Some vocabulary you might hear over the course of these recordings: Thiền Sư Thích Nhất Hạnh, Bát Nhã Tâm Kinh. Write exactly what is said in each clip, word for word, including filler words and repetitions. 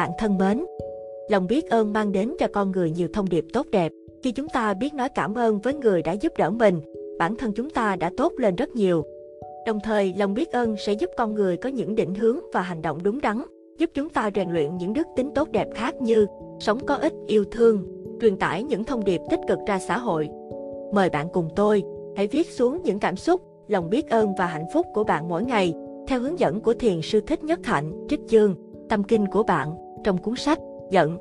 Bạn thân mến, lòng biết ơn mang đến cho con người nhiều thông điệp tốt đẹp. Khi chúng ta biết nói cảm ơn với người đã giúp đỡ mình, bản thân chúng ta đã tốt lên rất nhiều. Đồng thời, lòng biết ơn sẽ giúp con người có những định hướng và hành động đúng đắn, giúp chúng ta rèn luyện những đức tính tốt đẹp khác như sống có ích, yêu thương, truyền tải những thông điệp tích cực ra xã hội. Mời bạn cùng tôi, hãy viết xuống những cảm xúc, lòng biết ơn và hạnh phúc của bạn mỗi ngày, theo hướng dẫn của Thiền Sư Thích Nhất Hạnh, trích chương Tâm Kinh của bạn, trong cuốn sách Giận.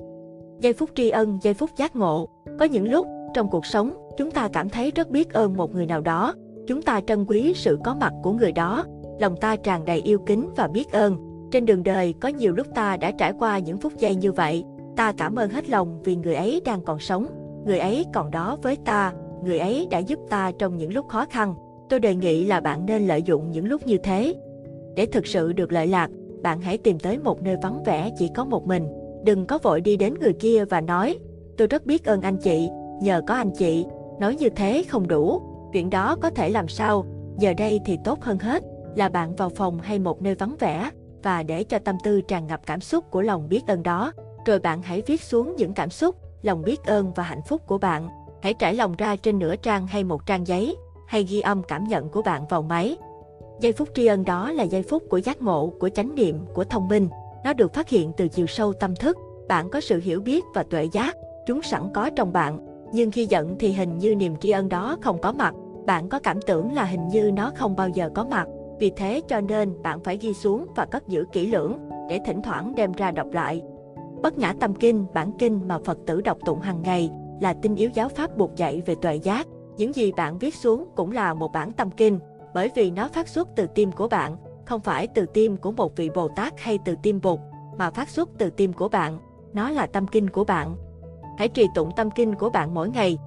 Giây phút tri ân, giây phút giác ngộ. Có những lúc, trong cuộc sống, chúng ta cảm thấy rất biết ơn một người nào đó. Chúng ta trân quý sự có mặt của người đó. Lòng ta tràn đầy yêu kính và biết ơn. Trên đường đời, có nhiều lúc ta đã trải qua những phút giây như vậy. Ta cảm ơn hết lòng vì người ấy đang còn sống. Người ấy còn đó với ta. Người ấy đã giúp ta trong những lúc khó khăn. Tôi đề nghị là bạn nên lợi dụng những lúc như thế. Để thực sự được lợi lạc, bạn hãy tìm tới một nơi vắng vẻ chỉ có một mình. Đừng có vội đi đến người kia và nói, tôi rất biết ơn anh chị, nhờ có anh chị. Nói như thế không đủ, chuyện đó có thể làm sao, giờ đây thì tốt hơn hết là bạn vào phòng hay một nơi vắng vẻ và để cho tâm tư tràn ngập cảm xúc của lòng biết ơn đó. Rồi bạn hãy viết xuống những cảm xúc, lòng biết ơn và hạnh phúc của bạn. Hãy trải lòng ra trên nửa trang hay một trang giấy, hay ghi âm cảm nhận của bạn vào máy. Giây phút tri ân đó là giây phút của giác ngộ, của chánh niệm, của thông minh. Nó được phát hiện từ chiều sâu tâm thức. Bạn có sự hiểu biết và tuệ giác, chúng sẵn có trong bạn. Nhưng khi giận thì hình như niềm tri ân đó không có mặt. Bạn có cảm tưởng là hình như nó không bao giờ có mặt. Vì thế cho nên bạn phải ghi xuống và cất giữ kỹ lưỡng để thỉnh thoảng đem ra đọc lại. Bát Nhã Tâm Kinh, bản kinh mà Phật tử đọc tụng hàng ngày, là tinh yếu giáo pháp buộc dạy về tuệ giác. Những gì bạn viết xuống cũng là một bản tâm kinh, bởi vì nó phát xuất từ tim của bạn, không phải từ tim của một vị Bồ Tát hay từ tim Bụt, mà phát xuất từ tim của bạn. Nó là tâm kinh của bạn. Hãy trì tụng tâm kinh của bạn mỗi ngày.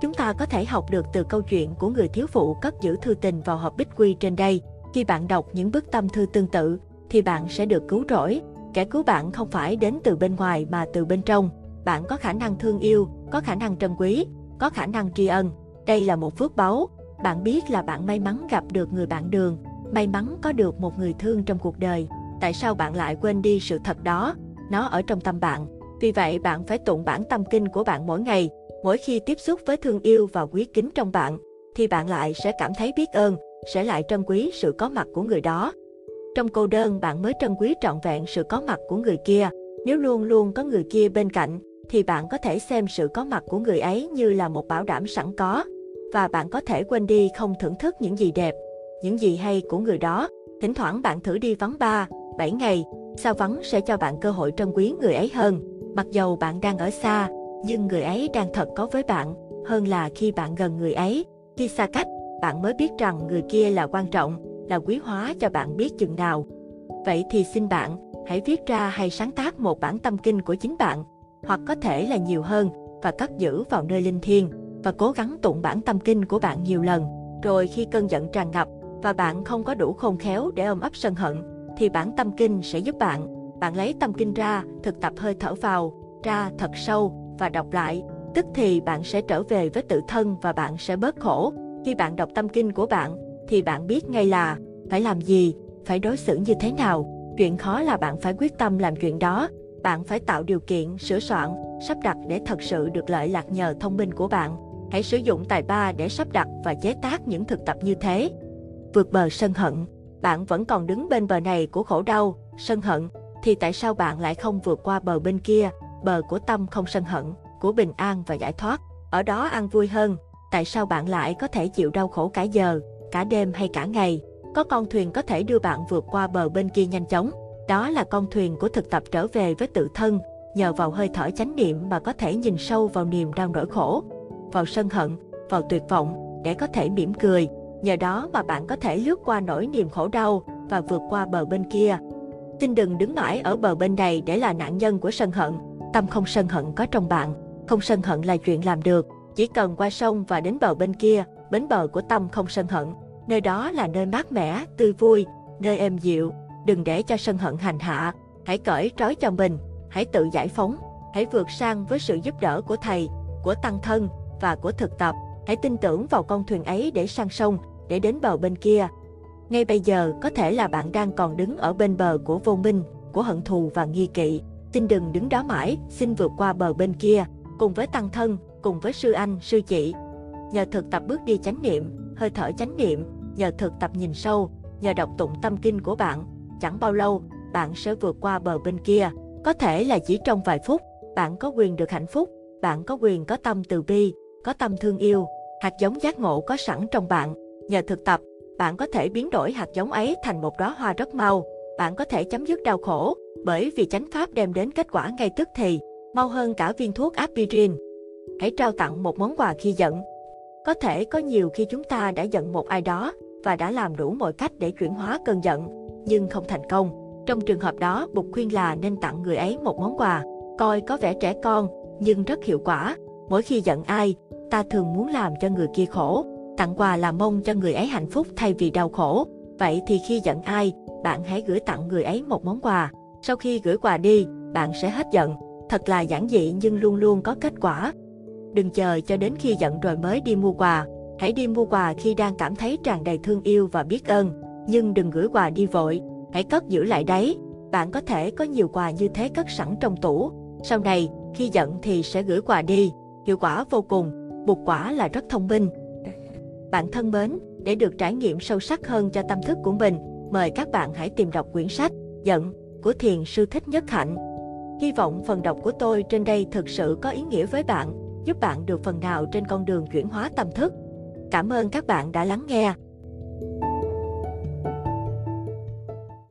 Chúng ta có thể học được từ câu chuyện của người thiếu phụ cất giữ thư tình vào hộp bích quy trên đây. Khi bạn đọc những bức tâm thư tương tự, thì bạn sẽ được cứu rỗi. Kẻ cứu bạn không phải đến từ bên ngoài mà từ bên trong. Bạn có khả năng thương yêu, có khả năng trân quý, có khả năng tri ân. Đây là một phước báu. Bạn biết là bạn may mắn gặp được người bạn đường, may mắn có được một người thương trong cuộc đời. Tại sao bạn lại quên đi sự thật đó? Nó ở trong tâm bạn. Vì vậy bạn phải tụng bản tâm kinh của bạn mỗi ngày. Mỗi khi tiếp xúc với thương yêu và quý kính trong bạn, thì bạn lại sẽ cảm thấy biết ơn, sẽ lại trân quý sự có mặt của người đó. Trong cô đơn bạn mới trân quý trọn vẹn sự có mặt của người kia. Nếu luôn luôn có người kia bên cạnh, thì bạn có thể xem sự có mặt của người ấy như là một bảo đảm sẵn có. Và bạn có thể quên đi không thưởng thức những gì đẹp, những gì hay của người đó. Thỉnh thoảng bạn thử đi vắng ba, bảy ngày, sao vắng sẽ cho bạn cơ hội trân quý người ấy hơn. Mặc dầu bạn đang ở xa, nhưng người ấy đang thật có với bạn, hơn là khi bạn gần người ấy. Khi xa cách, bạn mới biết rằng người kia là quan trọng, là quý hóa cho bạn biết chừng nào. Vậy thì xin bạn, hãy viết ra hay sáng tác một bản tâm kinh của chính bạn, hoặc có thể là nhiều hơn, và cất giữ vào nơi linh thiêng, và cố gắng tụng bản tâm kinh của bạn nhiều lần. Rồi khi cơn giận tràn ngập, và bạn không có đủ khôn khéo để ôm ấp sân hận, thì bản tâm kinh sẽ giúp bạn. Bạn lấy tâm kinh ra, thực tập hơi thở vào, ra thật sâu và đọc lại. Tức thì bạn sẽ trở về với tự thân và bạn sẽ bớt khổ. Khi bạn đọc tâm kinh của bạn, thì bạn biết ngay là phải làm gì, phải đối xử như thế nào. Chuyện khó là bạn phải quyết tâm làm chuyện đó. Bạn phải tạo điều kiện, sửa soạn, sắp đặt để thật sự được lợi lạc nhờ thông minh của bạn. Hãy sử dụng tài ba để sắp đặt và chế tác những thực tập như thế. Vượt bờ sân hận. Bạn vẫn còn đứng bên bờ này của khổ đau, sân hận, thì tại sao bạn lại không vượt qua bờ bên kia, bờ của tâm không sân hận, của bình an và giải thoát, ở đó an vui hơn? Tại sao bạn lại có thể chịu đau khổ cả giờ, cả đêm hay cả ngày? Có con thuyền có thể đưa bạn vượt qua bờ bên kia nhanh chóng. Đó là con thuyền của thực tập trở về với tự thân, nhờ vào hơi thở chánh niệm mà có thể nhìn sâu vào niềm đau nỗi khổ, vào sân hận, vào tuyệt vọng, để có thể mỉm cười. Nhờ đó mà bạn có thể lướt qua nỗi niềm khổ đau và vượt qua bờ bên kia. Xin đừng đứng mãi ở bờ bên này để là nạn nhân của sân hận. Tâm không sân hận có trong bạn. Không sân hận là chuyện làm được. Chỉ cần qua sông và đến bờ bên kia, bến bờ của tâm không sân hận. Nơi đó là nơi mát mẻ, tươi vui, nơi êm dịu. Đừng để cho sân hận hành hạ. Hãy cởi trói cho mình. Hãy tự giải phóng. Hãy vượt sang với sự giúp đỡ của Thầy, của Tăng Thân và của thực tập. Hãy tin tưởng vào con thuyền ấy để sang sông, để đến bờ bên kia. Ngay bây giờ có thể là bạn đang còn đứng ở bên bờ của vô minh, của hận thù và nghi kỵ. xin đừng đứng đó mãi, xin vượt qua bờ bên kia, cùng với tăng thân, cùng với sư anh, sư chị. Nhờ thực tập bước đi chánh niệm, hơi thở chánh niệm, nhờ thực tập nhìn sâu, nhờ đọc tụng tâm kinh của bạn, chẳng bao lâu, bạn sẽ vượt qua bờ bên kia. Có thể là chỉ trong vài phút, bạn có quyền được hạnh phúc, bạn có quyền có tâm từ bi, có tâm thương yêu. Hạt giống giác ngộ có sẵn trong bạn, nhờ thực tập, bạn có thể biến đổi hạt giống ấy thành một đóa hoa rất mau. Bạn có thể chấm dứt đau khổ, bởi vì chánh pháp đem đến kết quả ngay tức thì, mau hơn cả viên thuốc aspirin. Hãy trao tặng một món quà khi giận. Có thể có nhiều khi chúng ta đã giận một ai đó và đã làm đủ mọi cách để chuyển hóa cơn giận, nhưng không thành công. Trong trường hợp đó, Bụt khuyên là nên tặng người ấy một món quà, coi có vẻ trẻ con, nhưng rất hiệu quả. Mỗi khi giận ai, ta thường muốn làm cho người kia khổ, tặng quà là mong cho người ấy hạnh phúc thay vì đau khổ. Vậy thì khi giận ai, bạn hãy gửi tặng người ấy một món quà. Sau khi gửi quà đi, bạn sẽ hết giận. Thật là giản dị nhưng luôn luôn có kết quả. Đừng chờ cho đến khi giận rồi mới đi mua quà. Hãy đi mua quà khi đang cảm thấy tràn đầy thương yêu và biết ơn. Nhưng đừng gửi quà đi vội, hãy cất giữ lại đấy. Bạn có thể có nhiều quà như thế cất sẵn trong tủ. Sau này, khi giận thì sẽ gửi quà đi. Hiệu quả vô cùng, Bụt quả là rất thông minh. Bạn thân mến, để được trải nghiệm sâu sắc hơn cho tâm thức của mình, mời các bạn hãy tìm đọc quyển sách Giận của Thiền Sư Thích Nhất Hạnh. Hy vọng phần đọc của tôi trên đây thực sự có ý nghĩa với bạn, giúp bạn được phần nào trên con đường chuyển hóa tâm thức. Cảm ơn các bạn đã lắng nghe.